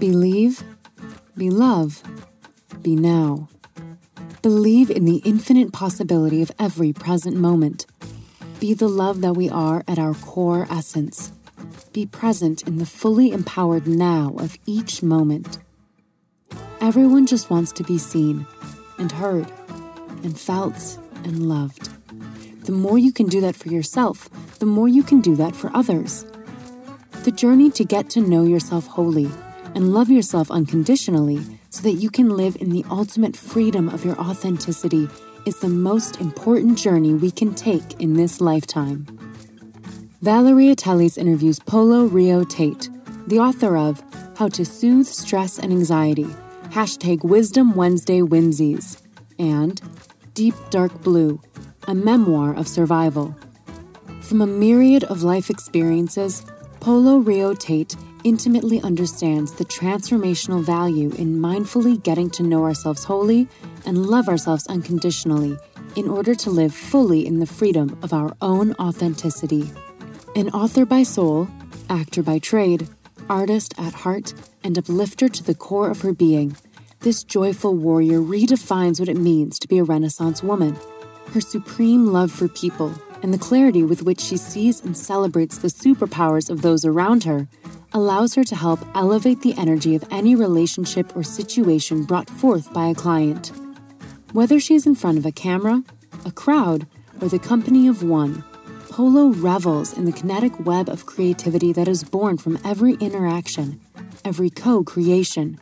Believe, be love. Be now. Believe in the infinite possibility of every present moment. Be the love that we are at our core essence. Be present in the fully empowered now of each moment. Everyone just wants to be seen and heard and felt and loved. The more you can do that for yourself, the more you can do that for others. The journey to get to know yourself wholly and love yourself unconditionally so that you can live in the ultimate freedom of your authenticity is the most important journey we can take in this lifetime. Valeria Teles interviews Polo Reo Tate, the author of How to Soothe Stress and Anxiety, #WisdomWednesday Whimsies, and Deep Dark Blue, a memoir of survival. From a myriad of life experiences, Polo Reo Tate intimately understands the transformational value in mindfully getting to know ourselves wholly and love ourselves unconditionally in order to live fully in the freedom of our own authenticity. An author by soul, actor by trade, artist at heart, and uplifter to the core of her being, this joyful warrior redefines what it means to be a Renaissance woman. Her supreme love for people and the clarity with which she sees and celebrates the superpowers of those around her allows her to help elevate the energy of any relationship or situation brought forth by a client. Whether she's in front of a camera, a crowd, or the company of one, Polo revels in the kinetic web of creativity that is born from every interaction, every co-creation.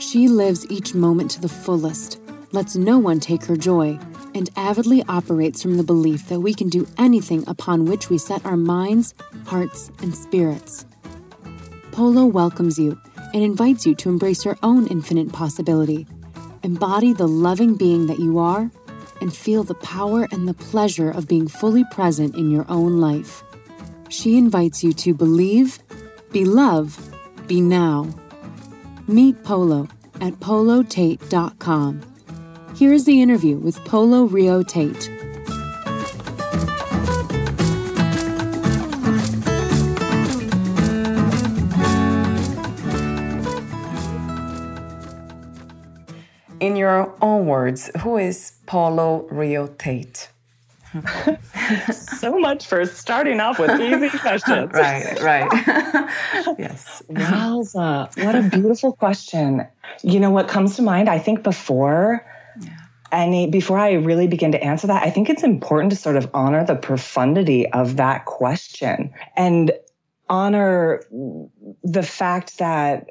She lives each moment to the fullest, lets no one take her joy, and avidly operates from the belief that we can do anything upon which we set our minds, hearts, and spirits. Polo welcomes you and invites you to embrace your own infinite possibility. Embody the loving being that you are and feel the power and the pleasure of being fully present in your own life. She invites you to believe, be love, be now. Meet Polo at polotate.com. Here is the interview with Polo Reo Tate. In your own words, who is Polo Reo Tate? So much for starting off with easy questions. Right. Yes. Wowza. What a beautiful question. You know what comes to mind? I think before I really begin to answer that, I think it's important to sort of honor the profundity of that question and honor the fact that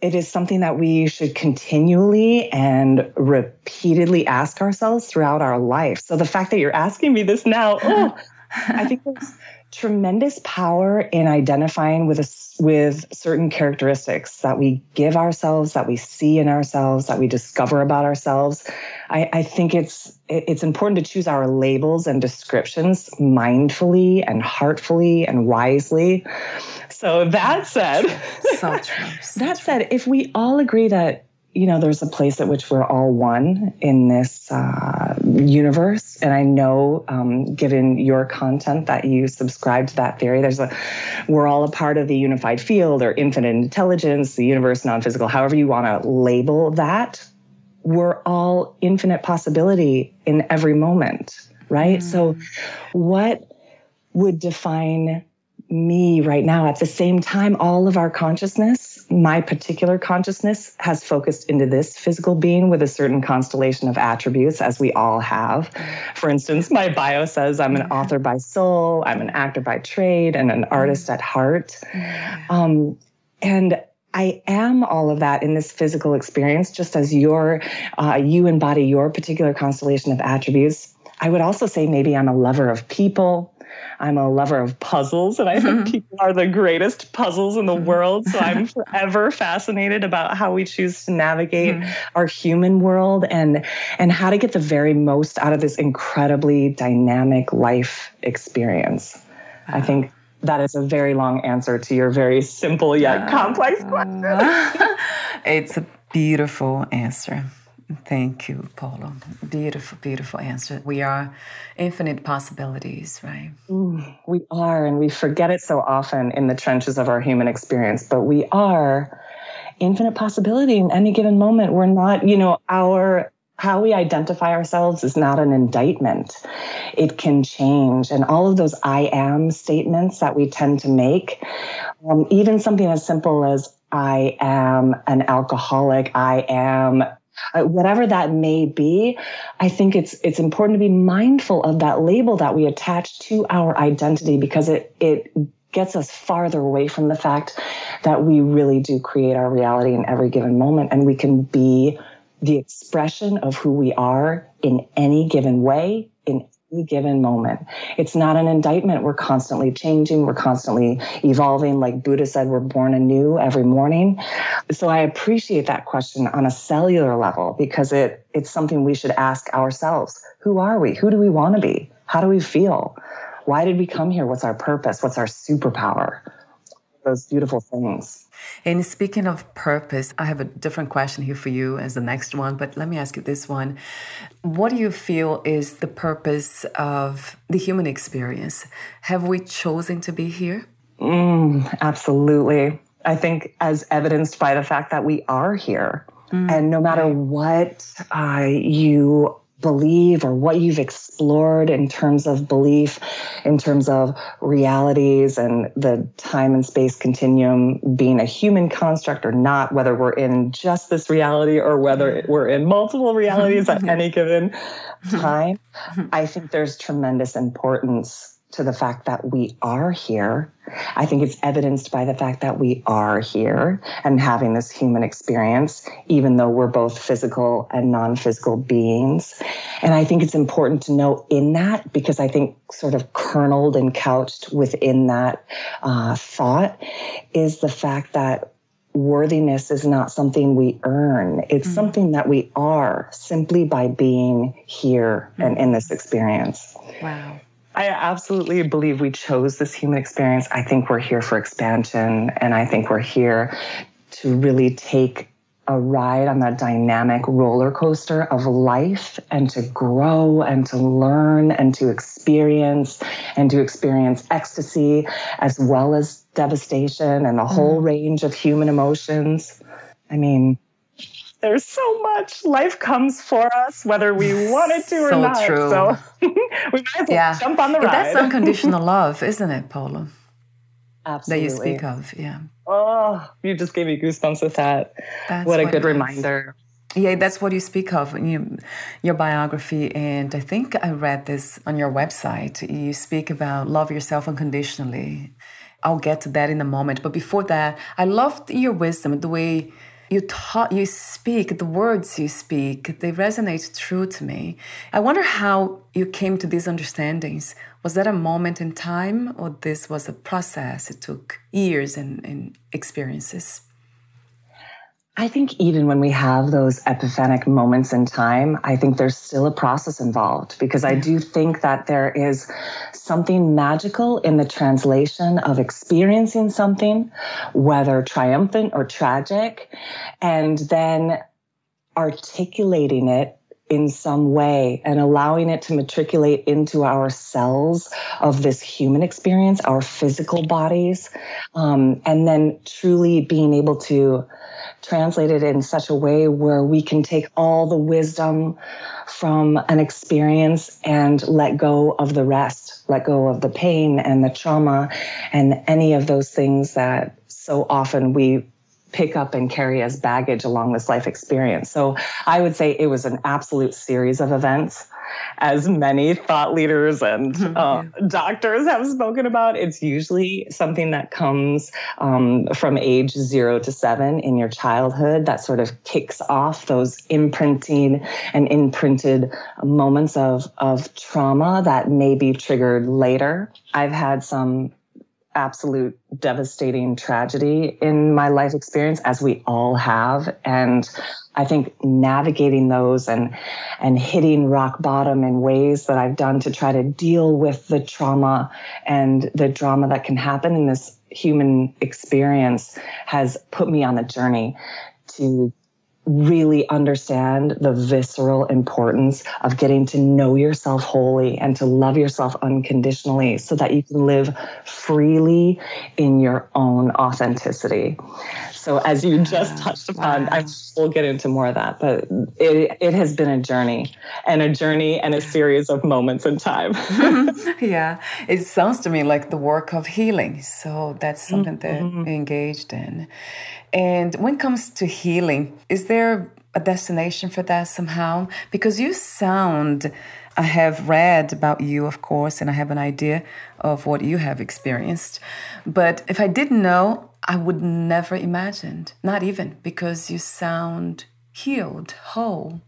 it is something that we should continually and repeatedly ask ourselves throughout our life. So the fact that you're asking me this now, I think there's tremendous power in identifying with certain characteristics that we give ourselves, that we see in ourselves, that we discover about ourselves. I think it's important to choose our labels and descriptions mindfully and heartfully and wisely. So that said, if we all agree that, you know, there's a place at which we're all one in this universe, and I know, given your content that you subscribe to that theory, we're all a part of the unified field or infinite intelligence, the universe, non-physical, however you want to label that, we're all infinite possibility in every moment, right? Mm. So what would define me right now. At the same time, all of our consciousness, my particular consciousness, has focused into this physical being with a certain constellation of attributes, as we all have. For instance, my bio says I'm an author by soul, I'm an actor by trade, and an artist at heart. And I am all of that in this physical experience, just as you embody your particular constellation of attributes. I would also say maybe I'm a lover of people. I'm a lover of puzzles, and I think people are the greatest puzzles in the world. So I'm forever fascinated about how we choose to navigate our human world and how to get the very most out of this incredibly dynamic life experience. Wow. I think that is a very long answer to your very simple yet complex question. It's a beautiful answer. Thank you, Polo. Beautiful, beautiful answer. We are infinite possibilities, right? We are, and we forget it so often in the trenches of our human experience, but we are infinite possibility in any given moment. We're not, how we identify ourselves is not an indictment. It can change. And all of those I am statements that we tend to make, even something as simple as I am an alcoholic, I am whatever that may be, I think it's important to be mindful of that label that we attach to our identity, because it gets us farther away from the fact that we really do create our reality in every given moment, and we can be the expression of who we are in any given way, in any given moment. It's not an indictment. We're constantly changing. We're constantly evolving. Like Buddha said, we're born anew every morning. So I appreciate that question on a cellular level, because it's something we should ask ourselves. Who are we? Who do we want to be? How do we feel? Why did we come here? What's our purpose? What's our superpower? Those beautiful things. And speaking of purpose, I have a different question here for you as the next one, but let me ask you this one. What do you feel is the purpose of the human experience? Have we chosen to be here? Absolutely. I think as evidenced by the fact that we are here, and no matter what you believe or what you've explored in terms of belief, in terms of realities and the time and space continuum being a human construct or not, whether we're in just this reality or whether we're in multiple realities at any given time, I think there's tremendous importance to the fact that we are here. I think it's evidenced by the fact that we are here and having this human experience, even though we're both physical and non-physical beings. And I think it's important to know in that, because I think sort of kerneled and couched within that thought is the fact that worthiness is not something we earn. It's something that we are simply by being here and in this experience. Wow. I absolutely believe we chose this human experience. I think we're here for expansion, and I think we're here to really take a ride on that dynamic roller coaster of life and to grow and to learn and to experience ecstasy as well as devastation and the whole range of human emotions. I mean, there's so much. Life comes for us, whether we want it to or not. So true. So we might as well jump on the ride. That's unconditional love, isn't it, Polo? Absolutely. That you speak of, Oh, you just gave me goosebumps with that. What a good reminder. Yeah, that's what you speak of in your biography. And I think I read this on your website. You speak about love yourself unconditionally. I'll get to that in a moment. But before that, I loved your wisdom, the way you speak, the words you speak, they resonate true to me. I wonder how you came to these understandings. Was that a moment in time, or this was a process? It took years and experiences. I think even when we have those epiphanic moments in time, I think there's still a process involved, because I do think that there is something magical in the translation of experiencing something, whether triumphant or tragic, and then articulating it in some way, and allowing it to matriculate into our cells of this human experience, our physical bodies, and then truly being able to translate it in such a way where we can take all the wisdom from an experience and let go of the rest, let go of the pain and the trauma and any of those things that so often we pick up and carry as baggage along this life experience. So I would say it was an absolute series of events. As many thought leaders and doctors have spoken about, it's usually something that comes from age 0 to 7 in your childhood that sort of kicks off those imprinting and imprinted moments of trauma that may be triggered later. I've had some absolute devastating tragedy in my life experience, as we all have. And I think navigating those and hitting rock bottom in ways that I've done to try to deal with the trauma and the drama that can happen in this human experience has put me on a journey to really understand the visceral importance of getting to know yourself wholly and to love yourself unconditionally so that you can live freely in your own authenticity. So as you just touched upon, we'll get into more of that, but it has been a journey and a series of moments in time. Yeah, it sounds to me like the work of healing. So that's something that you're engaged in. And when it comes to healing, is there a destination for that somehow? Because you sound, I have read about you, of course, and I have an idea of what you have experienced. But if I didn't know, I would never imagined, not even, because you sound healed, whole,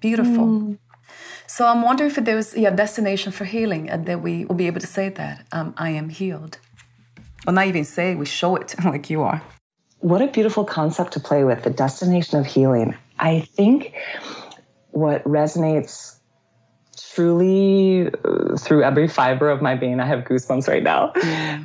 beautiful. So I'm wondering if there's a destination for healing and that we will be able to say that I am healed. Or not even say, we show it like you are. What a beautiful concept to play with, the destination of healing. I think what resonates truly through every fiber of my being, I have goosebumps right now,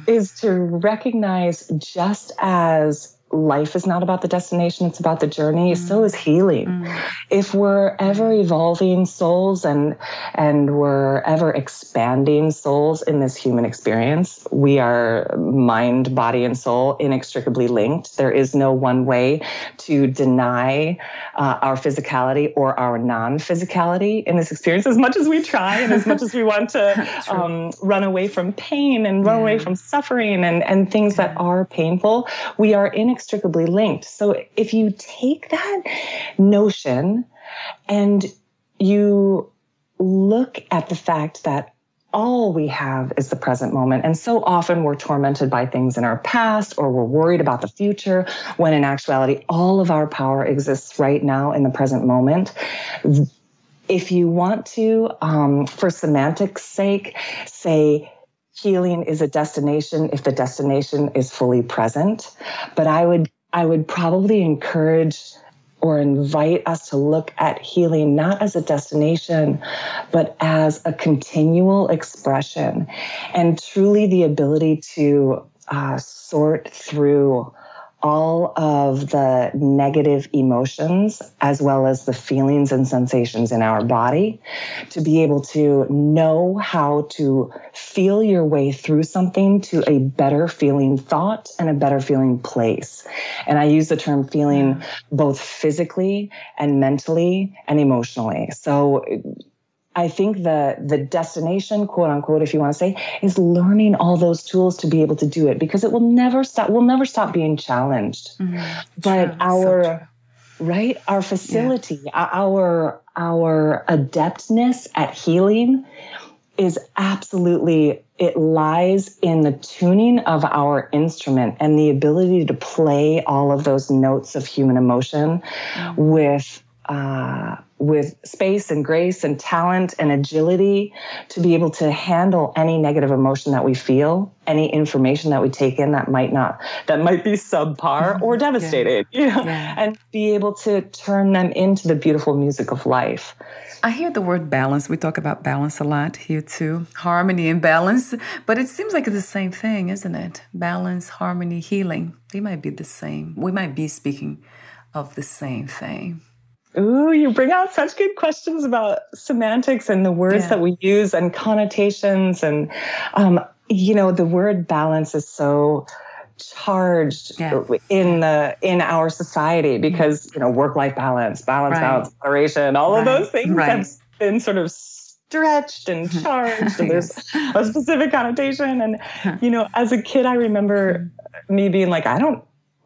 is to recognize just as life is not about the destination, it's about the journey, so is healing. If we're ever evolving souls and we're ever expanding souls in this human experience, we are mind, body, and soul inextricably linked. There is no one way to deny our physicality or our non-physicality in this experience, as much as we try and as much as we want to run away from pain and run away from suffering and things that are painful. We are inextricably linked. So if you take that notion and you look at the fact that all we have is the present moment. And so often we're tormented by things in our past, or we're worried about the future, when in actuality, all of our power exists right now in the present moment. If you want to, for semantics' sake, say healing is a destination if the destination is fully present. But I would probably encourage or invite us to look at healing not as a destination, but as a continual expression, and truly the ability to sort through all of the negative emotions, as well as the feelings and sensations in our body, to be able to know how to feel your way through something to a better feeling thought and a better feeling place. And I use the term feeling both physically and mentally and emotionally. So I think the destination, quote unquote, if you want to say, is learning all those tools to be able to do it, because it will never stop. We'll never stop being challenged. But our facility, our adeptness at healing is absolutely, it lies in the tuning of our instrument and the ability to play all of those notes of human emotion with space and grace and talent and agility to be able to handle any negative emotion that we feel, any information that we take in that might be subpar or devastated, and be able to turn them into the beautiful music of life. I hear the word balance. We talk about balance a lot here too, harmony and balance, but it seems like it's the same thing, isn't it? Balance, harmony, healing, they might be the same. We might be speaking of the same thing. Ooh, you bring out such good questions about semantics and the words that we use and connotations. And, you know, the word balance is so charged in our society because, you know, work-life balance, balance, moderation, all of those things have been sort of stretched and charged, and there's a specific connotation. And, you know, as a kid, I remember me being like,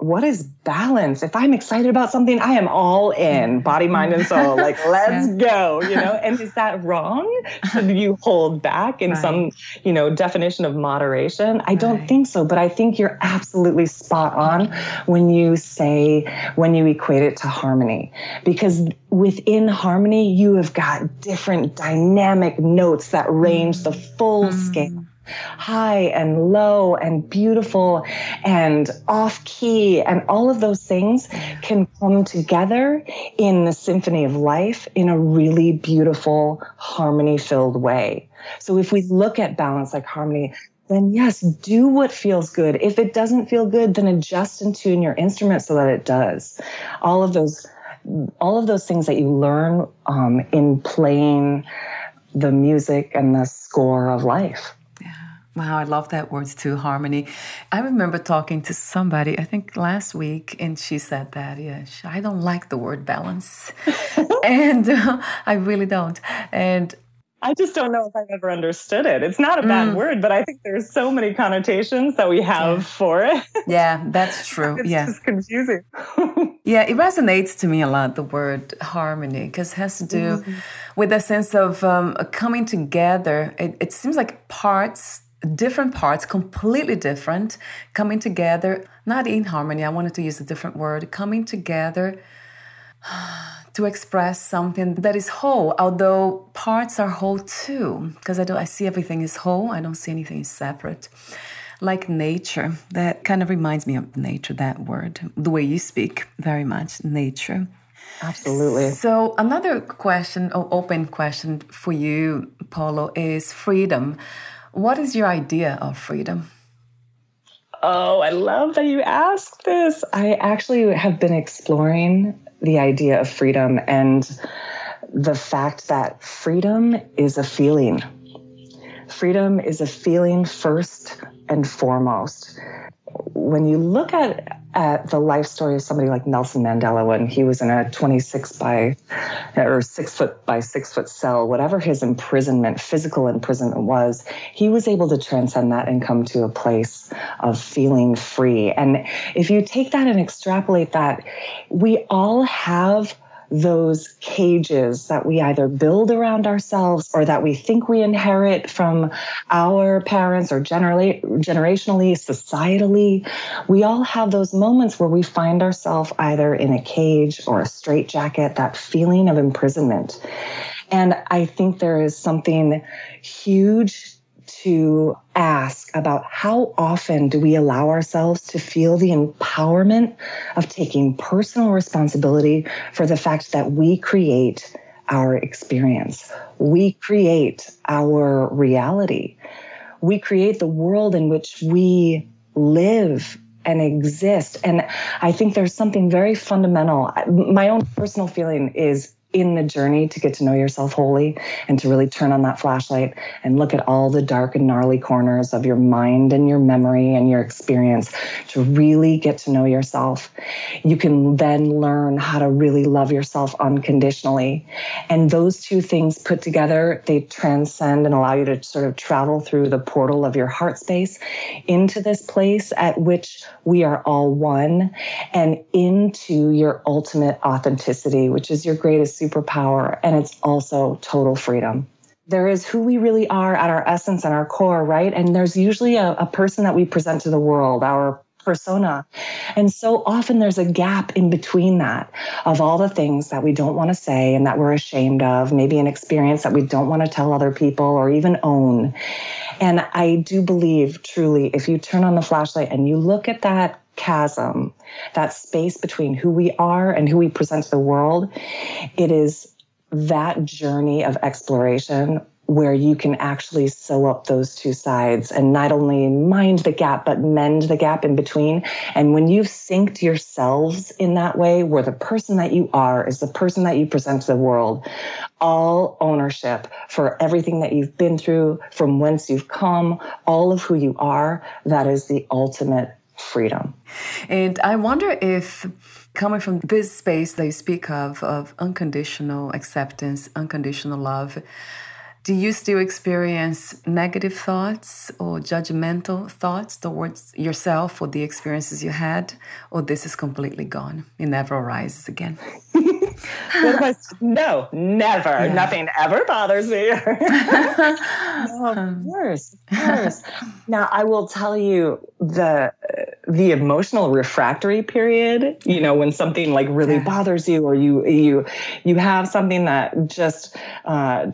what is balance? If I'm excited about something, I am all in, body, mind, and soul. Like, let's go, you know? And is that wrong? Should you hold back in some, you know, definition of moderation? I don't think so, but I think you're absolutely spot on when you equate it to harmony, because within harmony, you have got different dynamic notes that range the full scale. High and low and beautiful and off key, and all of those things can come together in the symphony of life in a really beautiful, harmony filled way. So if we look at balance like harmony, then yes, do what feels good. If it doesn't feel good, then adjust and tune your instrument so that it does. All of those things that you learn in playing the music and the score of life. Wow, I love that word too, harmony. I remember talking to somebody, I think last week, and she said that, I don't like the word balance. And I really don't. And I just don't know if I've ever understood it. It's not a bad word, but I think there's so many connotations that we have for it. Yeah, that's true. It's just confusing. It resonates to me a lot, the word harmony, because it has to do with a sense of coming together. It seems like different parts, completely different, coming together, not in harmony. I wanted to use a different word, coming together to express something that is whole, although parts are whole too, because I see everything is whole. I don't see anything separate. Like nature, that kind of reminds me of nature, that word, the way you speak very much, nature. Absolutely. So another question, or open question for you, Polo, is freedom. What is your idea of freedom? Oh, I love that you asked this. I actually have been exploring the idea of freedom and the fact that freedom is a feeling. Freedom is a feeling first and foremost. When you look at the life story of somebody like Nelson Mandela, when he was in a 6 foot by 6 foot cell, whatever his physical imprisonment was, he was able to transcend that and come to a place of feeling free. And if you take that and extrapolate that, we all have those cages that we either build around ourselves or that we think we inherit from our parents or generationally, societally. We all have those moments where we find ourselves either in a cage or a straitjacket, that feeling of imprisonment. And I think there is something huge to ask about how often do we allow ourselves to feel the empowerment of taking personal responsibility for the fact that we create our experience. We create our reality. We create the world in which we live and exist. And I think there's something very fundamental. My own personal feeling is in the journey to get to know yourself wholly and to really turn on that flashlight and look at all the dark and gnarly corners of your mind and your memory and your experience to really get to know yourself. You can then learn how to really love yourself unconditionally. And those two things put together, they transcend and allow you to sort of travel through the portal of your heart space into this place at which we are all one and into your ultimate authenticity, which is your greatest superpower, and it's also total freedom. There is who we really are at our essence and our core, right? And there's usually a person that we present to the world, our persona. And so often there's a gap in between that of all the things that we don't want to say and that we're ashamed of, maybe an experience that we don't want to tell other people or even own. And I do believe truly, if you turn on the flashlight and you look at that chasm, that space between who we are and who we present to the world, it is that journey of exploration where you can actually sew up those two sides and not only mind the gap, but mend the gap in between. And when you've synced yourselves in that way, where the person that you are is the person that you present to the world, all ownership for everything that you've been through, from whence you've come, all of who you are, that is the ultimate freedom. And I wonder if, coming from this space that you speak of unconditional acceptance, unconditional love, do you still experience negative thoughts or judgmental thoughts towards yourself or the experiences you had? Or this is completely gone? It never arises again. No, never. Yeah. Nothing ever bothers me. No, of course. Now, I will tell you the emotional refractory period, you know, when something like really bothers you, or you have something that just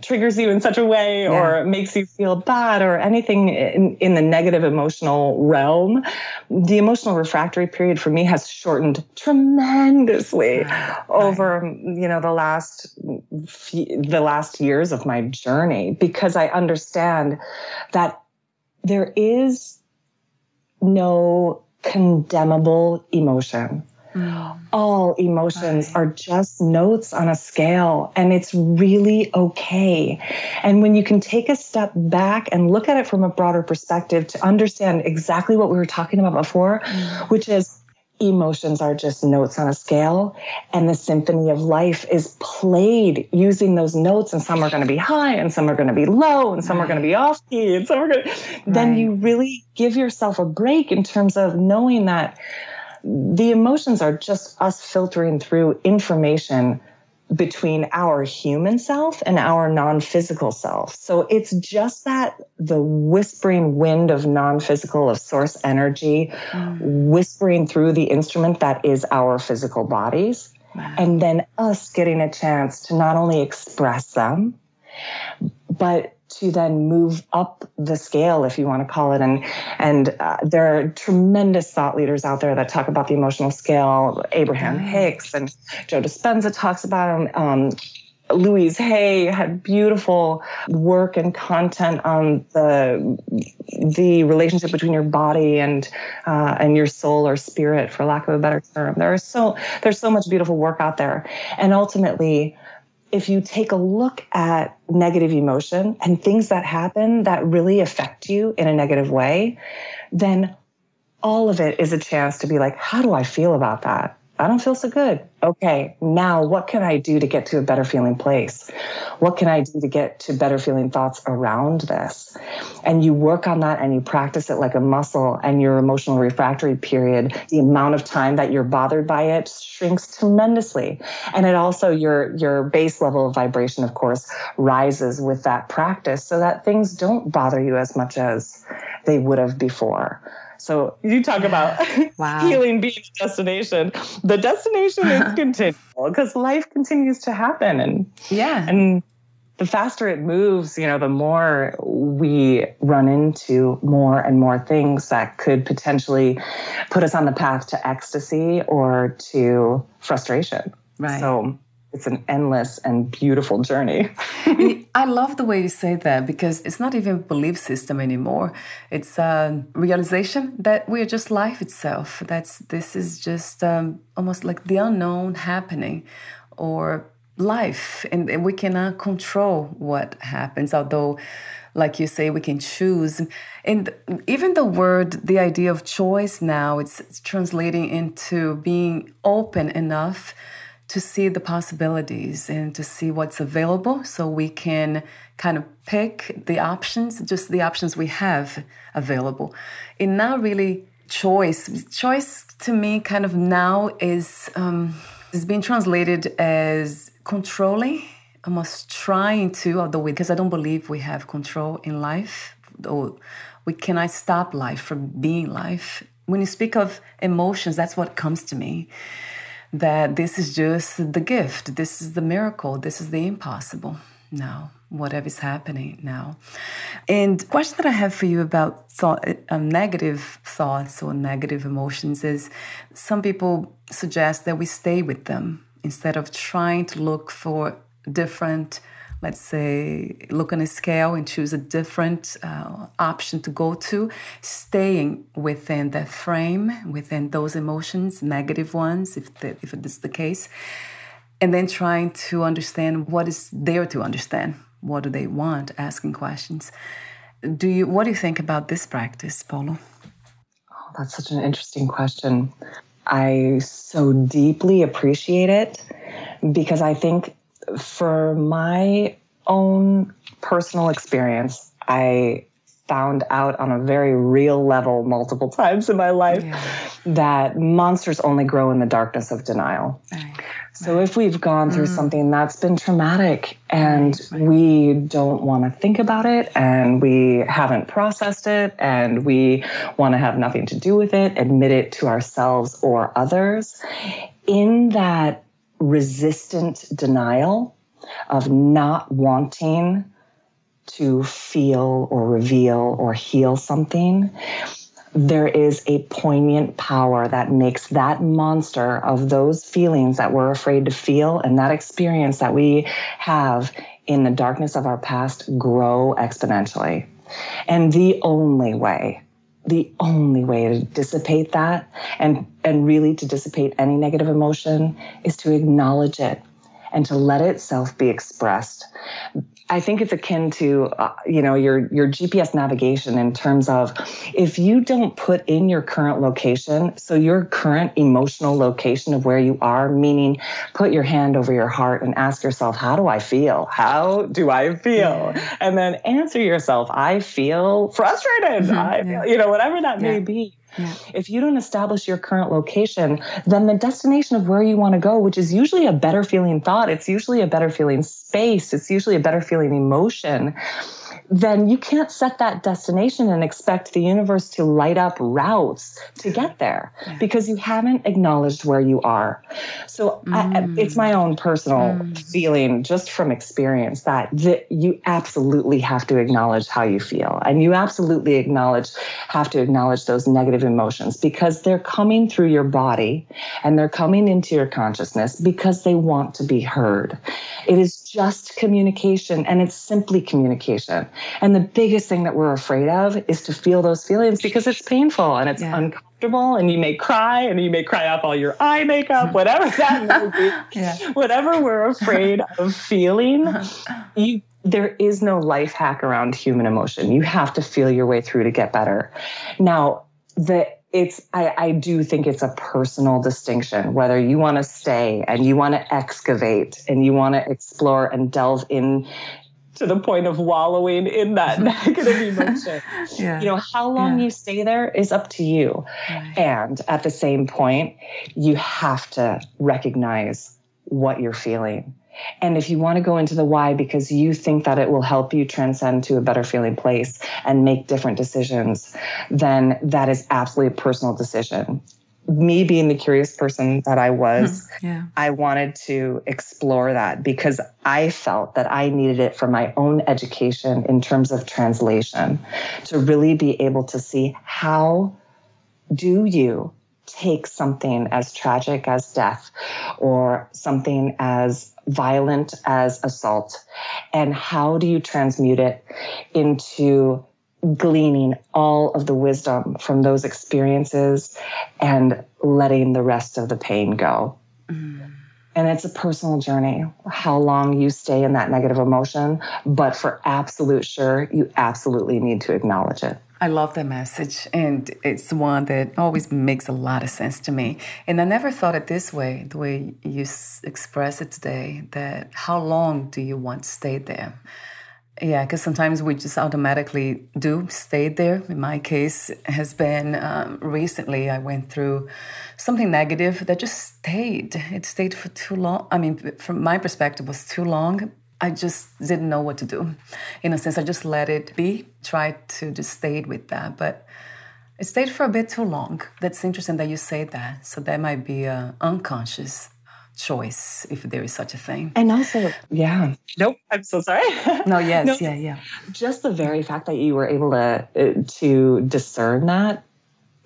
triggers you in such a way, or makes you feel bad, or anything in the negative emotional realm. The emotional refractory period for me has shortened tremendously over, you know, the last years of my journey, because I understand that there is no condemnable emotion. All emotions are just notes on a scale, and it's really okay. And when you can take a step back and look at it from a broader perspective to understand exactly what we were talking about before, which is emotions are just notes on a scale, and the symphony of life is played using those notes, and some are going to be high and some are going to be low and some are going to be off key and some are going to... Then you really give yourself a break in terms of knowing that the emotions are just us filtering through information between our human self and our non-physical self. So it's just that the whispering wind of non-physical, of source energy, whispering through the instrument that is our physical bodies. And then us getting a chance to not only express them, but to then move up the scale, if you want to call it. And there are tremendous thought leaders out there that talk about the emotional scale. Abraham Hicks and Joe Dispenza talks about him. Louise Hay had beautiful work and content on the relationship between your body and your soul or spirit, for lack of a better term. There's so much beautiful work out there. And ultimately, if you take a look at negative emotion and things that happen that really affect you in a negative way, then all of it is a chance to be like, how do I feel about that? I don't feel so good. Okay, now what can I do to get to a better feeling place? What can I do to get to better feeling thoughts around this? And you work on that and you practice it like a muscle, and your emotional refractory period, the amount of time that you're bothered by it shrinks tremendously. And it also, your base level of vibration, of course, rises with that practice, so that things don't bother you as much as they would have before. So you talk about healing being a destination. The destination is continual, because life continues to happen. And the faster it moves, you know, the more we run into more and more things that could potentially put us on the path to ecstasy or to frustration. Right. So it's an endless and beautiful journey. I love the way you say that, because it's not even a belief system anymore. It's a realization that we're just life itself. This is just almost like the unknown happening, or life, and we cannot control what happens, although, like you say, we can choose. And even the word, the idea of choice now, it's translating into being open enough to see the possibilities and to see what's available, so we can kind of pick the options, just the options we have available. And not really choice. Choice to me kind of now is being translated as controlling, almost trying to, because I don't believe we have control in life, or we cannot stop life from being life. When you speak of emotions, that's what comes to me. That this is just the gift, this is the miracle, this is the impossible now, whatever is happening now. And the question that I have for you about negative thoughts or negative emotions is, some people suggest that we stay with them instead of trying to look for different let's say, look on a scale and choose a different option to go to, staying within that frame, within those emotions, negative ones, if it is the case, and then trying to understand what is there to understand. What do they want? Asking questions. What do you think about this practice, Polo? Oh, that's such an interesting question. I so deeply appreciate it because I think for my own personal experience, I found out on a very real level multiple times in my life that monsters only grow in the darkness of denial. Right. So if we've gone through something that's been traumatic and we don't want to think about it and we haven't processed it and we want to have nothing to do with it, admit it to ourselves or others, in that resistant denial of not wanting to feel or reveal or heal something, there is a poignant power that makes that monster of those feelings that we're afraid to feel and that experience that we have in the darkness of our past grow exponentially. And the only way to dissipate that and really to dissipate any negative emotion is to acknowledge it and to let itself be expressed. I think it's akin to, your GPS navigation in terms of if you don't put in your current location, so your current emotional location of where you are, meaning put your hand over your heart and ask yourself, how do I feel? How do I feel? And then answer yourself, I feel frustrated. I feel, whatever that may be. Yeah. If you don't establish your current location, then the destination of where you want to go, which is usually a better feeling thought, it's usually a better feeling space, it's usually a better feeling emotion, then you can't set that destination and expect the universe to light up routes to get there because you haven't acknowledged where you are. So it's my own personal feeling just from experience that you absolutely have to acknowledge how you feel. And you absolutely have to acknowledge those negative emotions because they're coming through your body and they're coming into your consciousness because they want to be heard. It is just communication, and it's simply communication. And the biggest thing that we're afraid of is to feel those feelings because it's painful and it's uncomfortable, and you may cry, and you may cry off all your eye makeup, whatever that may be. Whatever we're afraid of feeling, there is no life hack around human emotion. You have to feel your way through to get better. Now, I do think it's a personal distinction, whether you want to stay and you want to excavate and you want to explore and delve in to the point of wallowing in that negative emotion. How long you stay there is up to you. Right. And at the same point, you have to recognize what you're feeling. And if you want to go into the why because you think that it will help you transcend to a better feeling place and make different decisions, then that is absolutely a personal decision. Me being the curious person that I was, I wanted to explore that because I felt that I needed it for my own education in terms of translation, to really be able to see how do you take something as tragic as death or something as violent as assault, and how do you transmute it into gleaning all of the wisdom from those experiences and letting the rest of the pain go. And it's a personal journey, how long you stay in that negative emotion, but for absolute sure, you absolutely need to acknowledge it. I love that message, and it's one that always makes a lot of sense to me. And I never thought it this way, the way you express it today, that how long do you want to stay there? Yeah, because sometimes we just automatically do stay there. In my case, it has been recently I went through something negative that just stayed. It stayed for too long. I mean, from my perspective, it was too long. I just didn't know what to do. In a sense, I just let it be, tried to just stay with that. But it stayed for a bit too long. That's interesting that you say that. So that might be an unconscious choice, if there is such a thing. And also, nope, I'm so sorry. No, yes, no. Yeah. Just the very fact that you were able to discern that,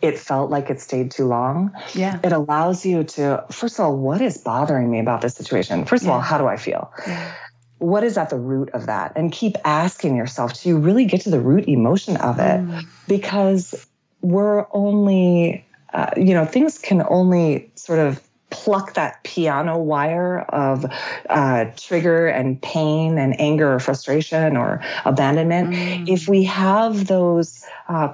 it felt like it stayed too long. Yeah. It allows you to, first of all, what is bothering me about this situation? First of all, how do I feel? what is at the root of that? And keep asking yourself till you really get to the root emotion of it, because we're only, things can only sort of pluck that piano wire of trigger and pain and anger or frustration or abandonment if we have those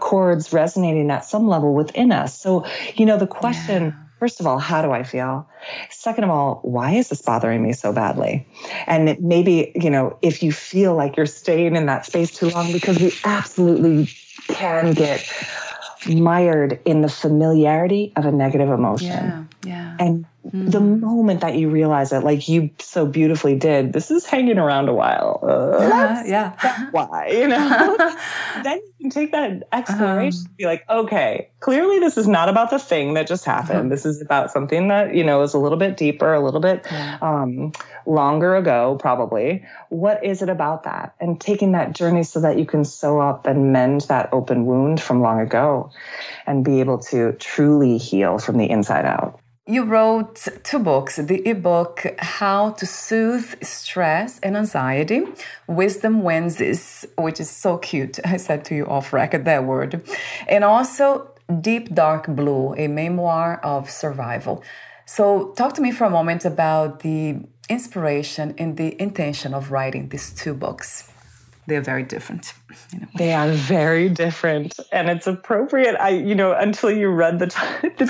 chords resonating at some level within us. So, the question, first of all, how do I feel? Second of all, why is this bothering me so badly? And maybe, if you feel like you're staying in that space too long, because we absolutely can get mired in the familiarity of a negative emotion. Yeah. And the moment that you realize it, like you so beautifully did, this is hanging around a while. That's why, Then you can take that exploration and be like, okay, clearly this is not about the thing that just happened. This is about something that, is a little bit deeper, a little bit longer ago, probably. What is it about that? And taking that journey so that you can sew up and mend that open wound from long ago and be able to truly heal from the inside out. You wrote 2 books, the ebook, How to Soothe Stress and Anxiety, Wisdom Wednesdays, which is so cute. I said to you off record that word. And also Deep Dark Blue, a memoir of survival. So talk to me for a moment about the inspiration and the intention of writing these 2 books. They're very different. They are very different. And it's appropriate. Until you read the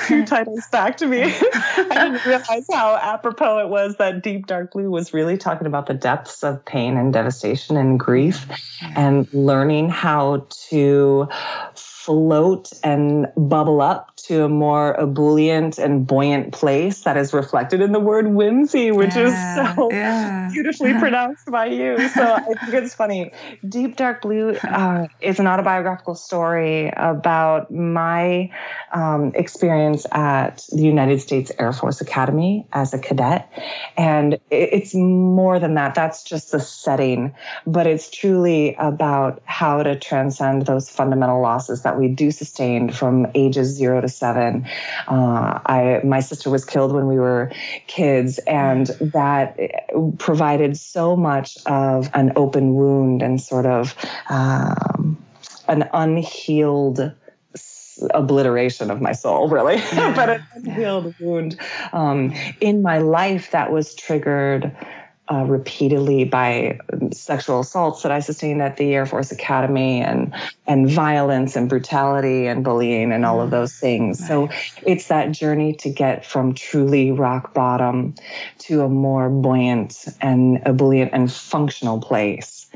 2 titles back to me, I didn't realize how apropos it was that Deep Dark Blue was really talking about the depths of pain and devastation and grief and learning how to float and bubble up to a more ebullient and buoyant place that is reflected in the word whimsy, which is so beautifully pronounced by you. So I think it's funny. Deep Dark Blue is an autobiographical story about my experience at the United States Air Force Academy as a cadet. And it's more than that. That's just the setting. But it's truly about how to transcend those fundamental losses that we do sustain from ages 0 to 7. My sister was killed when we were kids, and that provided so much of an open wound and sort of an unhealed obliteration of my soul, really, but an unhealed wound in my life that was triggered repeatedly by sexual assaults that I sustained at the Air Force Academy and violence and brutality and bullying and all of those things. Right. So it's that journey to get from truly rock bottom to a more buoyant and ebullient and functional place.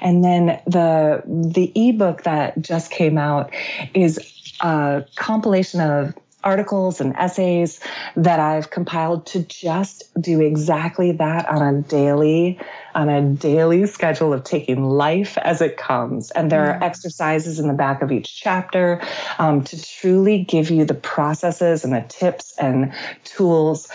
And then the ebook that just came out is a compilation of articles and essays that I've compiled to just do exactly that on a daily schedule of taking life as it comes. And there are exercises in the back of each chapter to truly give you the processes and the tips and tools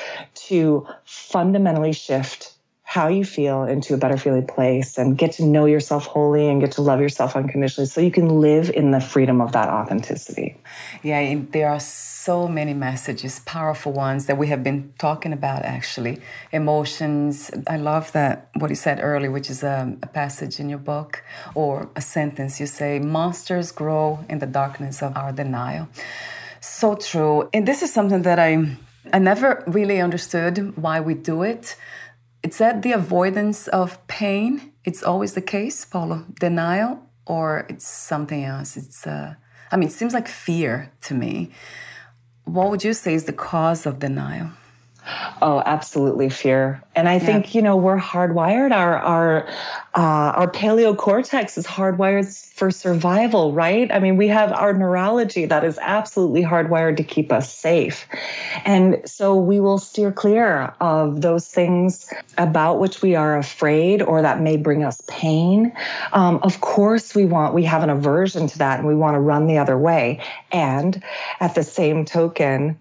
to fundamentally shift how you feel into a better feeling place and get to know yourself wholly and get to love yourself unconditionally so you can live in the freedom of that authenticity. Yeah, and there are so many messages, powerful ones that we have been talking about, actually. Emotions. I love that what you said earlier, which is a passage in your book or a sentence. You say, monsters grow in the darkness of our denial. So true. And this is something that I never really understood why we do it. It's that the avoidance of pain, it's always the case, Paulo. Denial, or it's something else. It's, it seems like fear to me. What would you say is the cause of denial? Oh, absolutely fear. And I think, we're hardwired. Our paleo cortex is hardwired for survival, right? I mean, we have our neurology that is absolutely hardwired to keep us safe. And so we will steer clear of those things about which we are afraid or that may bring us pain. Of course we have an aversion to that and we want to run the other way. And at the same token,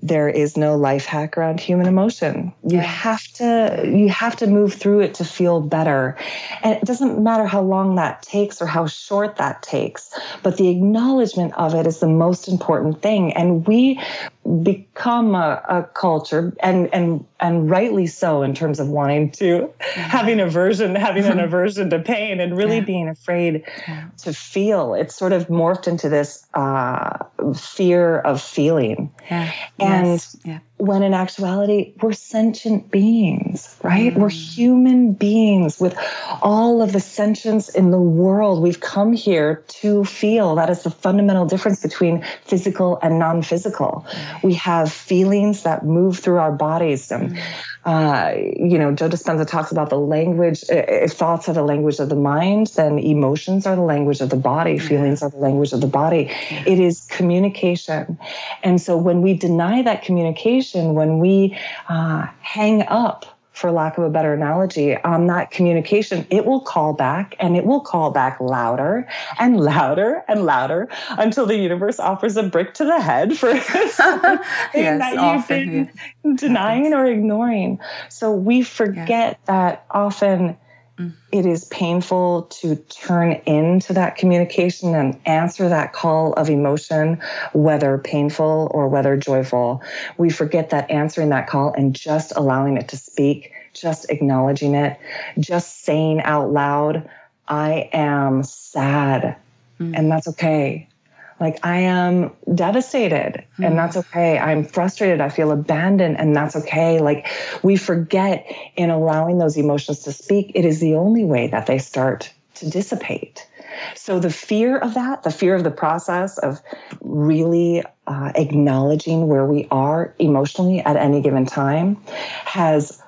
there is no life hack around human emotion. You have to move through it to feel better. And it doesn't matter how long that takes or how short that takes, but the acknowledgement of it is the most important thing. And we become a culture, and rightly so, in terms of wanting to, having an aversion to pain, and really being afraid to feel. It's sort of morphed into this fear of feeling. Yeah. And when in actuality, we're sentient beings, right? We're human beings with all of the sentience in the world. We've come here to feel. That is the fundamental difference between physical and non-physical. We have feelings that move through our bodies. And, you know, Joe Dispenza talks about the language. If thoughts are the language of the mind, then emotions are the language of the body. Feelings are the language of the body. It is communication. And so when we deny that communication, when we hang up, for lack of a better analogy, on that communication, it will call back, and it will call back louder and louder and louder until the universe offers a brick to the head for that you've been denying or ignoring. So we forget that often it is painful to turn into that communication and answer that call of emotion, whether painful or whether joyful. We forget that answering that call and just allowing it to speak, just acknowledging it, just saying out loud, I am sad, and that's okay. Like, I am devastated, and that's okay. I'm frustrated. I feel abandoned, and that's okay. Like, we forget, in allowing those emotions to speak, it is the only way that they start to dissipate. So the fear of that, the fear of the process of really acknowledging where we are emotionally at any given time, has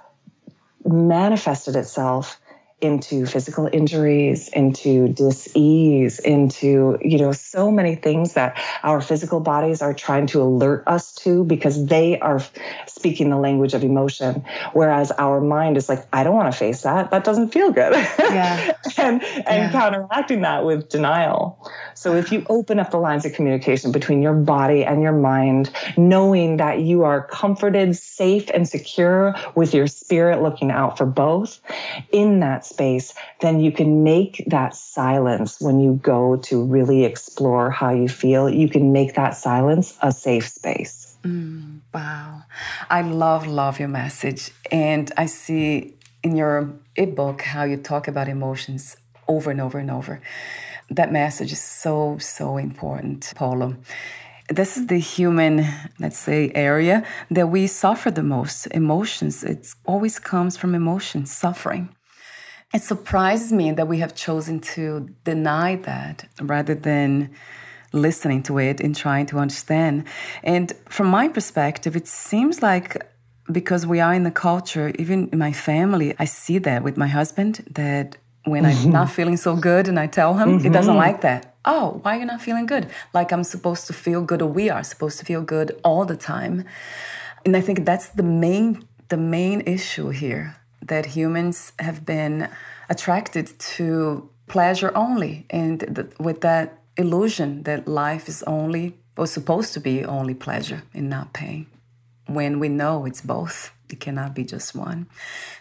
manifested itself into physical injuries, into dis-ease, into, you know, so many things that our physical bodies are trying to alert us to, because they are speaking the language of emotion. Whereas our mind is like, I don't want to face that. That doesn't feel good. And counteracting that with denial. So if you open up the lines of communication between your body and your mind, knowing that you are comforted, safe, and secure with your spirit looking out for both in that space, then you can make that silence when you go to really explore how you feel. You can make that silence a safe space. Wow. I love your message. And I see in your ebook how you talk about emotions over and over and over. That message is so, so important, Polo. This is the human, let's say, area that we suffer the most. Emotions, it always comes from emotions, suffering. It surprises me that we have chosen to deny that rather than listening to it and trying to understand. And from my perspective, it seems like, because we are in the culture, even in my family, I see that with my husband, that when I'm not feeling so good and I tell him, he doesn't like that. Oh, why are you not feeling good? Like I'm supposed to feel good, or we are supposed to feel good all the time. And I think that's the main issue here, that humans have been attracted to pleasure only, and with that illusion that life is only, or supposed to be only, pleasure and not pain, when we know it's both. It cannot be just one.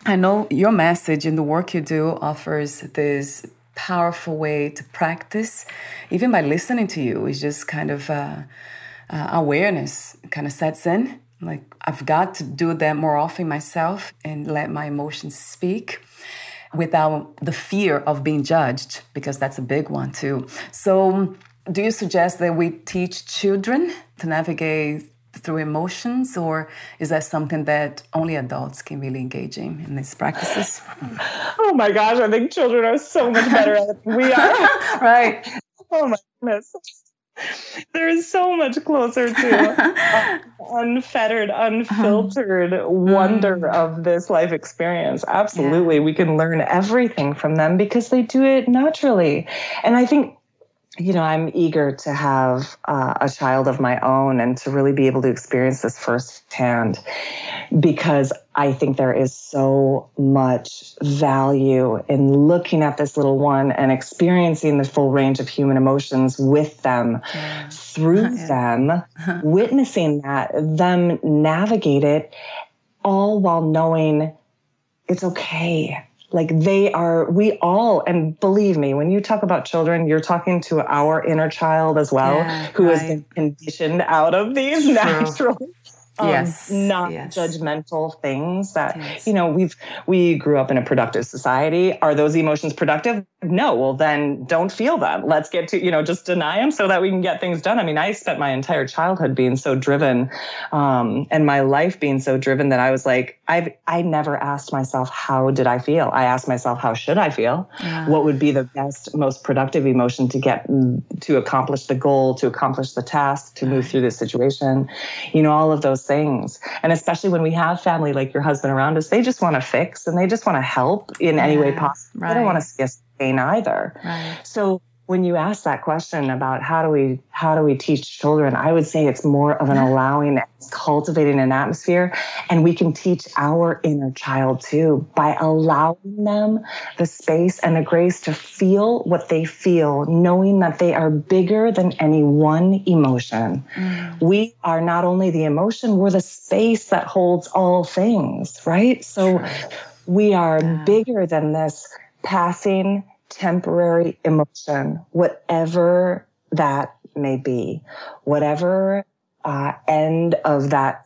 I know your message and the work you do offers this powerful way to practice, even by listening to you. It's just kind of awareness kind of sets in. Like, I've got to do that more often myself and let my emotions speak without the fear of being judged, because that's a big one too. So do you suggest that we teach children to navigate through emotions, or is that something that only adults can really engage in these practices? Oh my gosh, I think children are so much better at it than we are. Right. Oh my goodness. There is so much closer to unfettered, unfiltered wonder of this life experience. Absolutely. Yeah. We can learn everything from them because they do it naturally. And I think, you know, I'm eager to have a child of my own and to really be able to experience this firsthand, because I think there is so much value in looking at this little one and experiencing the full range of human emotions with them, through them, witnessing that, them navigate it, all while knowing it's okay. Like they are, we all, and believe me, when you talk about children, you're talking to our inner child as well, who has been conditioned out of these natural, non-judgmental things that, you know, we grew up in a productive society. Are those emotions productive? No. Well, then don't feel them. Let's get to, you know, just deny them so that we can get things done. I mean, I spent my entire childhood being so driven, and my life being so driven that I was like, I never asked myself, how did I feel? I asked myself, how should I feel? Yeah. What would be the best, most productive emotion to get, to accomplish the goal, to accomplish the task, to move through this situation, you know, all of those things. And especially when we have family, like your husband around us, they just want to fix and they just want to help in any way possible. They don't want to see us pain either. So when you ask that question about how do we teach children, I would say it's more of an allowing, cultivating an atmosphere. And we can teach our inner child too by allowing them the space and the grace to feel what they feel, knowing that they are bigger than any one emotion. We are not only the emotion, we're the space that holds all things, right? So we are bigger than this passing, temporary emotion, whatever that may be, whatever end of that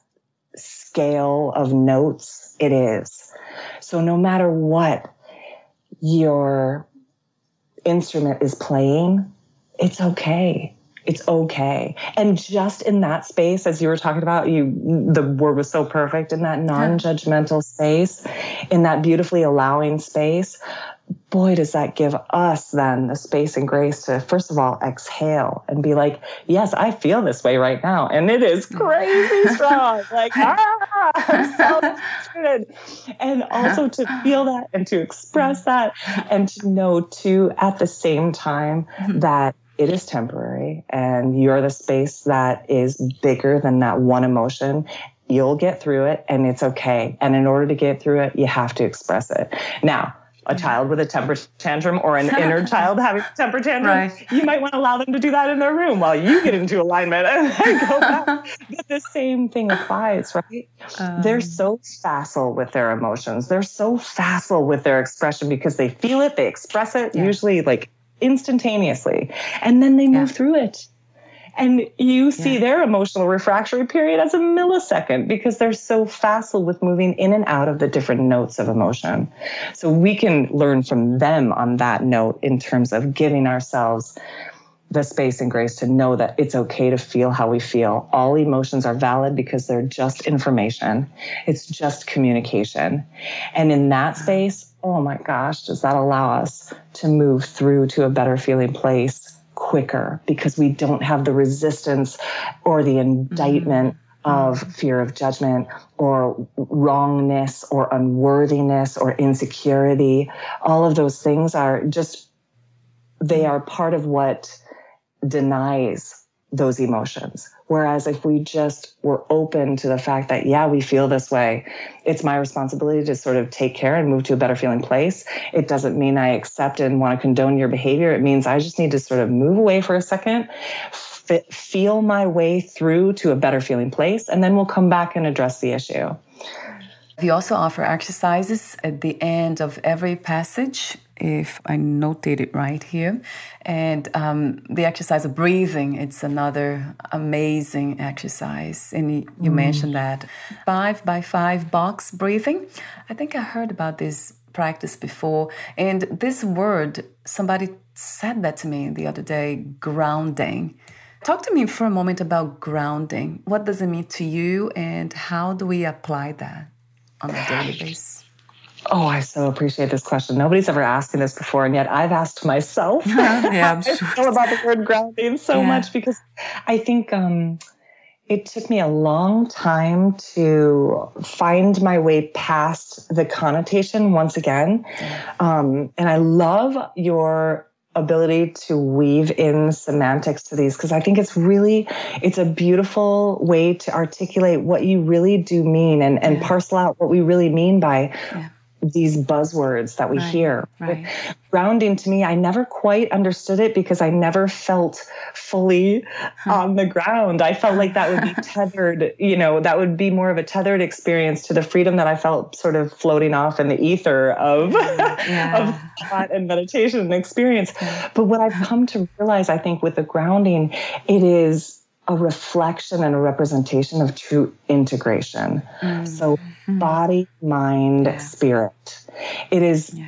scale of notes it is. So no matter what your instrument is playing, it's okay. It's okay. And just in that space, as you were talking about, the word was so perfect, in that non-judgmental space, in that beautifully allowing space, boy, does that give us then the space and grace to, first of all, exhale and be like, yes, I feel this way right now. And it is crazy strong. Like, I'm so excited. And also to feel that and to express that and to know too, at the same time, that it is temporary and you're the space that is bigger than that one emotion. You'll get through it and it's okay. And in order to get through it, you have to express it. Now, a child with a temper tantrum or an inner child having a temper tantrum, you might want to allow them to do that in their room while you get into alignment and go back. But the same thing applies, right? They're so facile with their emotions. They're so facile with their expression because they feel it, they express it, usually like instantaneously. And then they move through it. And you see their emotional refractory period as a millisecond because they're so facile with moving in and out of the different notes of emotion. So we can learn from them on that note in terms of giving ourselves the space and grace to know that it's okay to feel how we feel. All emotions are valid because they're just information. It's just communication. And in that space, oh my gosh, does that allow us to move through to a better feeling place quicker, because we don't have the resistance or the indictment of fear of judgment or wrongness or unworthiness or insecurity. All of those things are just, they are part of what denies those emotions. Whereas if we just were open to the fact that, yeah, we feel this way, it's my responsibility to sort of take care and move to a better feeling place. It doesn't mean I accept and want to condone your behavior. It means I just need to sort of move away for a second, feel my way through to a better feeling place, and then we'll come back and address the issue. We also offer exercises at the end of every passage, if I noted it right here. And the exercise of breathing, it's another amazing exercise. And you mentioned that 5x5 box breathing. I think I heard about this practice before. And this word, somebody said that to me the other day, grounding. Talk to me for a moment about grounding. What does it mean to you and how do we apply that on a daily basis? Oh, I so appreciate this question. Nobody's ever asked me this before, and yet I've asked myself. I feel about the word grounding so much, because I think it took me a long time to find my way past the connotation once again. And I love your ability to weave in semantics to these, because I think it's a beautiful way to articulate what you really do mean and parcel out what we really mean by these buzzwords that we hear. Right. Grounding, to me, I never quite understood it because I never felt fully on the ground. I felt like that would be tethered, you know, that would be more of a tethered experience to the freedom that I felt sort of floating off in the ether of, of thought and meditation and experience. But what I've come to realize, I think, with the grounding, it is a reflection and a representation of true integration. So body, mind, spirit. It is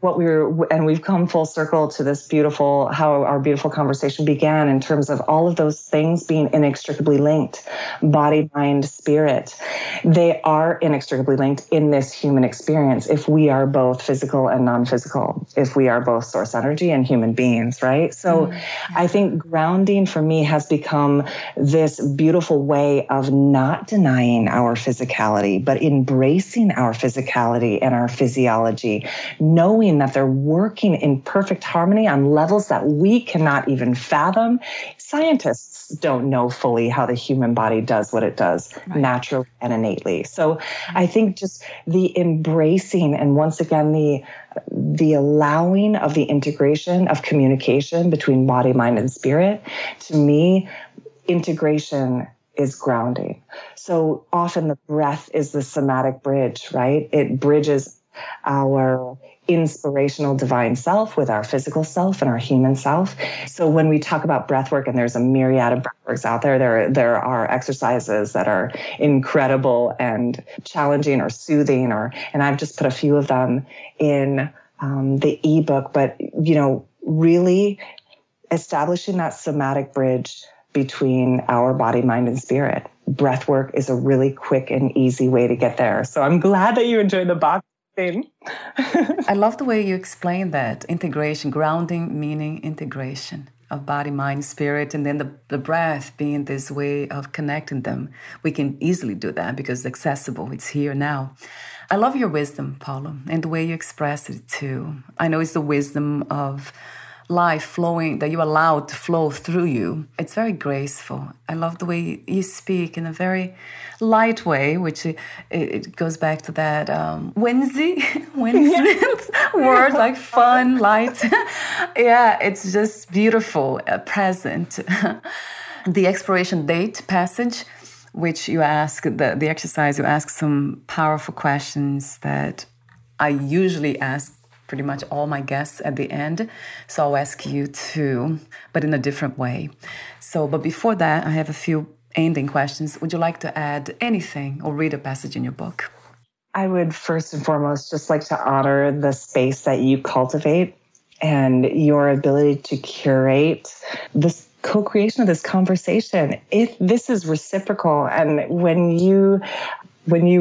what we've come full circle to this beautiful, how our beautiful conversation began in terms of all of those things being inextricably linked, body, mind, spirit. They are inextricably linked in this human experience. If we are both physical and non-physical, if we are both source energy and human beings, right? So I think grounding for me has become this beautiful way of not denying our physicality, but embracing our physicality and our physiology, knowing that they're working in perfect harmony on levels that we cannot even fathom. Scientists don't know fully how the human body does what it does naturally and innately. So I think just the embracing and once again, the allowing of the integration of communication between body, mind, and spirit, to me, integration is grounding. So often the breath is the somatic bridge, right? It bridges our inspirational divine self with our physical self and our human self. So when we talk about breath work, and there's a myriad of breath works out there, there are exercises that are incredible and challenging or soothing, and I've just put a few of them in the ebook, but you know, really establishing that somatic bridge between our body, mind, and spirit. Breath work is a really quick and easy way to get there. So I'm glad that you enjoyed the box thing. I love the way you explained that. Integration, grounding, meaning integration of body, mind, spirit, and then the breath being this way of connecting them. We can easily do that because it's accessible. It's here now. I love your wisdom, Paula, and the way you express it too. I know it's the wisdom of life flowing, that you allow to flow through you. It's very graceful. I love the way you speak in a very light way, which it goes back to that Wednesday word, like fun, light. It's just beautiful, present. The expiration date passage, which you ask, the exercise, you ask some powerful questions that I usually ask pretty much all my guests at the end. So I'll ask you too, but in a different way. So, but before that, I have a few ending questions. Would you like to add anything or read a passage in your book? I would first and foremost just like to honor the space that you cultivate and your ability to curate this co-creation of this conversation. If this is reciprocal, and when you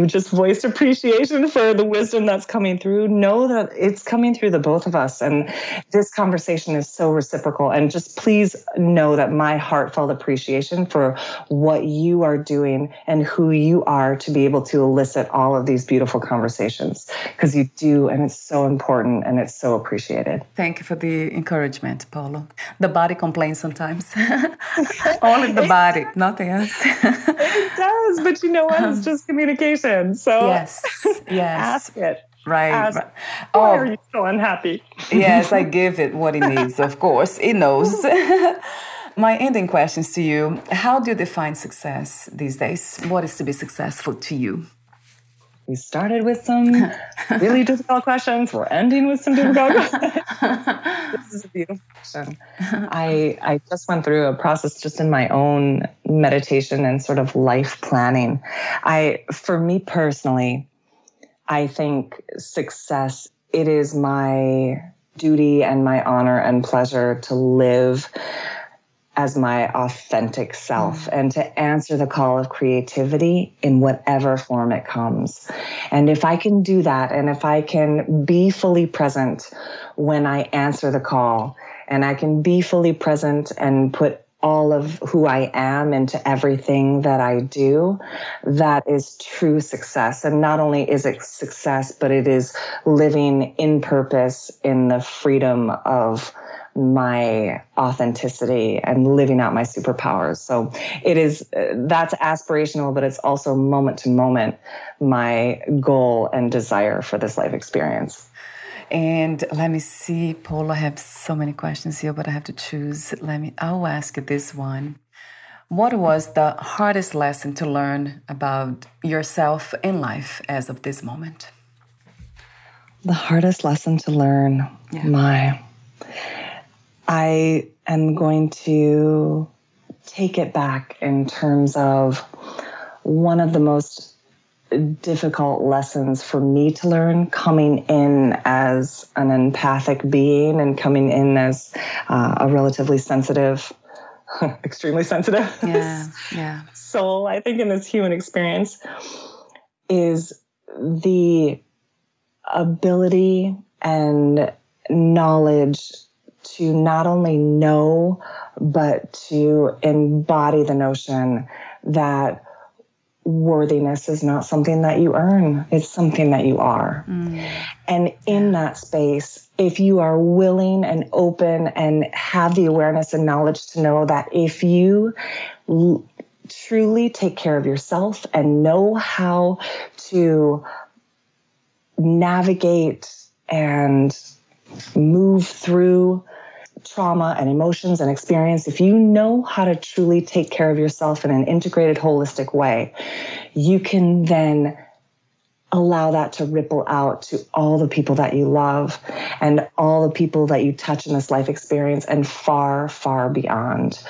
just voice appreciation for the wisdom that's coming through, know that it's coming through the both of us. And this conversation is so reciprocal. And just please know that my heartfelt appreciation for what you are doing and who you are to be able to elicit all of these beautiful conversations, because you do. And it's so important and it's so appreciated. Thank you for the encouragement, Paulo. The body complains sometimes. Only the body, nothing else. It does. But you know what? It's just communication. So yes. Ask it. Right. Ask, why are you so unhappy? Yes, I give it what it needs, of course. It knows. My ending questions to you. How do you define success these days? What is to be successful to you? We started with some really difficult questions. We're ending with some difficult questions. This is a beautiful question. I just went through a process just in my own meditation and sort of life planning. For me personally, I think success, it is my duty and my honor and pleasure to live as my authentic self and to answer the call of creativity in whatever form it comes. And if I can do that, and if I can be fully present when I answer the call, and I can be fully present and put all of who I am into everything that I do, that is true success. And not only is it success, but it is living in purpose in the freedom of my authenticity and living out my superpowers. So it is, that's aspirational, but it's also moment to moment my goal and desire for this life experience. And let me see, Polo, I have so many questions here, but I have to choose. I'll ask you this one. What was the hardest lesson to learn about yourself in life as of this moment? The hardest lesson to learn? Yeah. I am going to take it back in terms of one of the most difficult lessons for me to learn coming in as an empathic being and coming in as a relatively sensitive, extremely sensitive soul, I think, in this human experience, is the ability and knowledge to not only know, but to embody the notion that worthiness is not something that you earn. It's something that you are. And in that space, if you are willing and open and have the awareness and knowledge to know that if you truly take care of yourself and know how to navigate and move through trauma and emotions and experience, if you know how to truly take care of yourself in an integrated, holistic way, you can then allow that to ripple out to all the people that you love and all the people that you touch in this life experience and far, far beyond.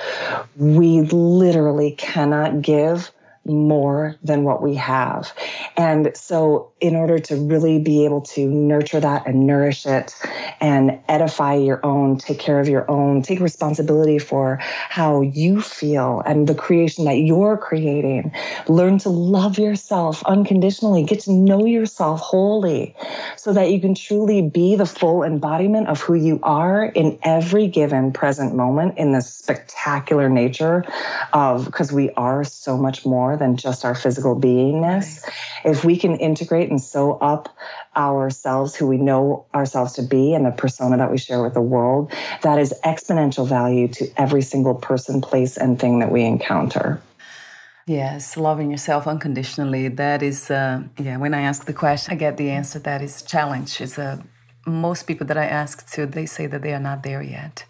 We literally cannot give more than what we have. And so in order to really be able to nurture that and nourish it and edify your own, take care of your own, take responsibility for how you feel and the creation that you're creating, learn to love yourself unconditionally, get to know yourself wholly so that you can truly be the full embodiment of who you are in every given present moment in the spectacular nature of, because we are so much more than just our physical beingness. If we can integrate and sew up ourselves, who we know ourselves to be, and the persona that we share with the world, that is exponential value to every single person, place, and thing that we encounter. Yes, loving yourself unconditionally. That is, when I ask the question, I get the answer that is challenge. It's most people that I ask to, they say that they are not there yet.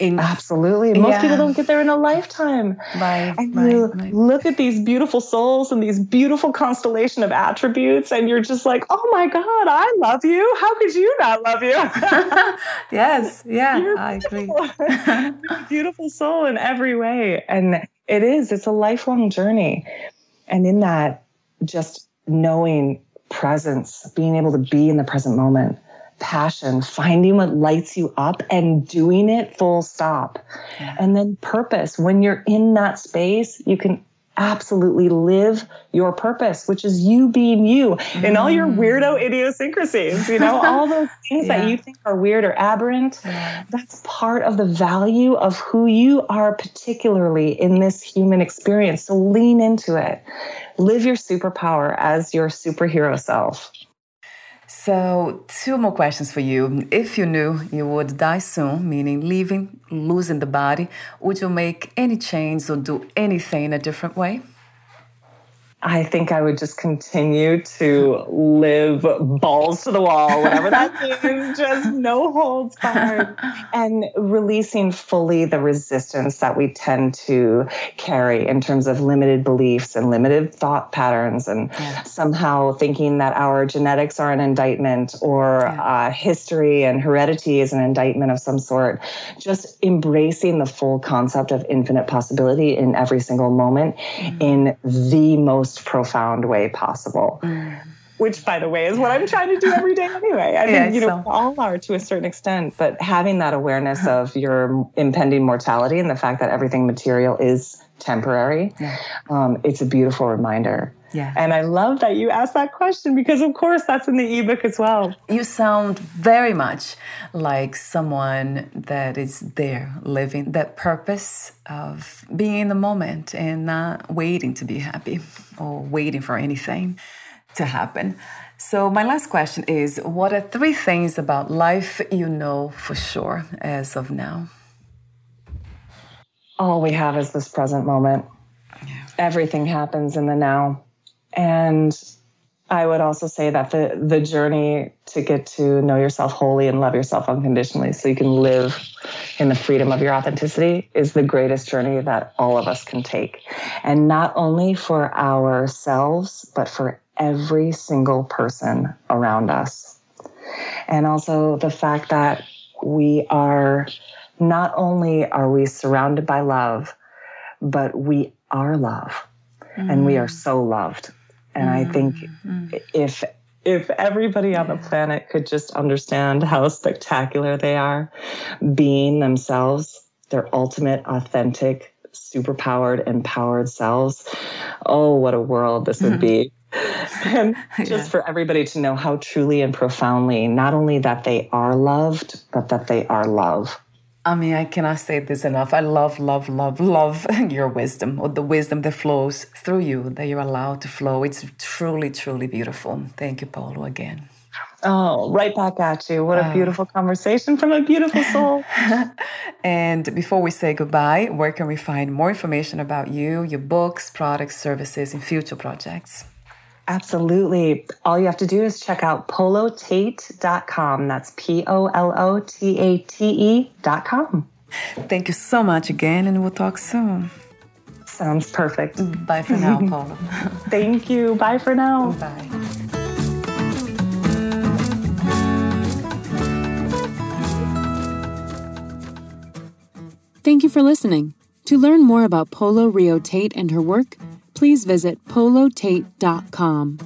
Absolutely. Most people don't get there in a lifetime. Right. Look at these beautiful souls and these beautiful constellation of attributes, and you're just like, oh my God, I love you. How could you not love you? Yes. Yeah, I agree. You're a beautiful soul in every way. And it's a lifelong journey. And in that, just knowing presence, being able to be in the present moment, passion, finding what lights you up and doing it full stop. And then purpose. When you're in that space, you can absolutely live your purpose, which is you being you in all your weirdo idiosyncrasies, all those things that you think are weird or aberrant. That's part of the value of who you are, particularly in this human experience. So lean into it. Live your superpower as your superhero self. So, two more questions for you. If you knew you would die soon, meaning losing the body, would you make any change or do anything a different way? I think I would just continue to live balls to the wall, whatever that means, just no holds barred, and releasing fully the resistance that we tend to carry in terms of limited beliefs and limited thought patterns and somehow thinking that our genetics are an indictment or history and heredity is an indictment of some sort. Just embracing the full concept of infinite possibility in every single moment in the most profound way possible, which, by the way, is what I'm trying to do every day anyway. I mean, we all are to a certain extent, but having that awareness of your impending mortality and the fact that everything material is temporary, it's a beautiful reminder. Yeah. And I love that you asked that question because, of course, that's in the ebook as well. You sound very much like someone that is there living that purpose of being in the moment and not waiting to be happy or waiting for anything to happen. So my last question is, what are three things about life you know for sure as of now? All we have is this present moment. Yeah. Everything happens in the now. And I would also say that the journey to get to know yourself wholly and love yourself unconditionally so you can live in the freedom of your authenticity is the greatest journey that all of us can take. And not only for ourselves, but for every single person around us. And also the fact that we are, not only are we surrounded by love, but we are love. Mm. And we are so loved. And I think if everybody on the planet could just understand how spectacular they are, being themselves, their ultimate, authentic, superpowered, empowered selves, oh, what a world this would be. And just for everybody to know how truly and profoundly, not only that they are loved, but that they are love. I mean, I cannot say this enough. I love your wisdom, or the wisdom that flows through you, that you're allowed to flow. It's truly, truly beautiful. Thank you, Polo, again. Oh, right back at you. What a beautiful conversation from a beautiful soul. And before we say goodbye, where can we find more information about you, your books, products, services, and future projects? Absolutely. All you have to do is check out polotate.com. That's POLOTATE.com. Thank you so much again, and we'll talk soon. Sounds perfect. Bye for now, Polo. Thank you. Bye for now. Bye. Thank you for listening. To learn more about Polo Reo Tate and her work, please visit polotate.com.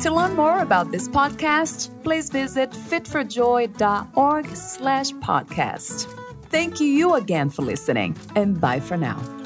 To learn more about this podcast, please visit fitforjoy.org/podcast. Thank you again for listening, and bye for now.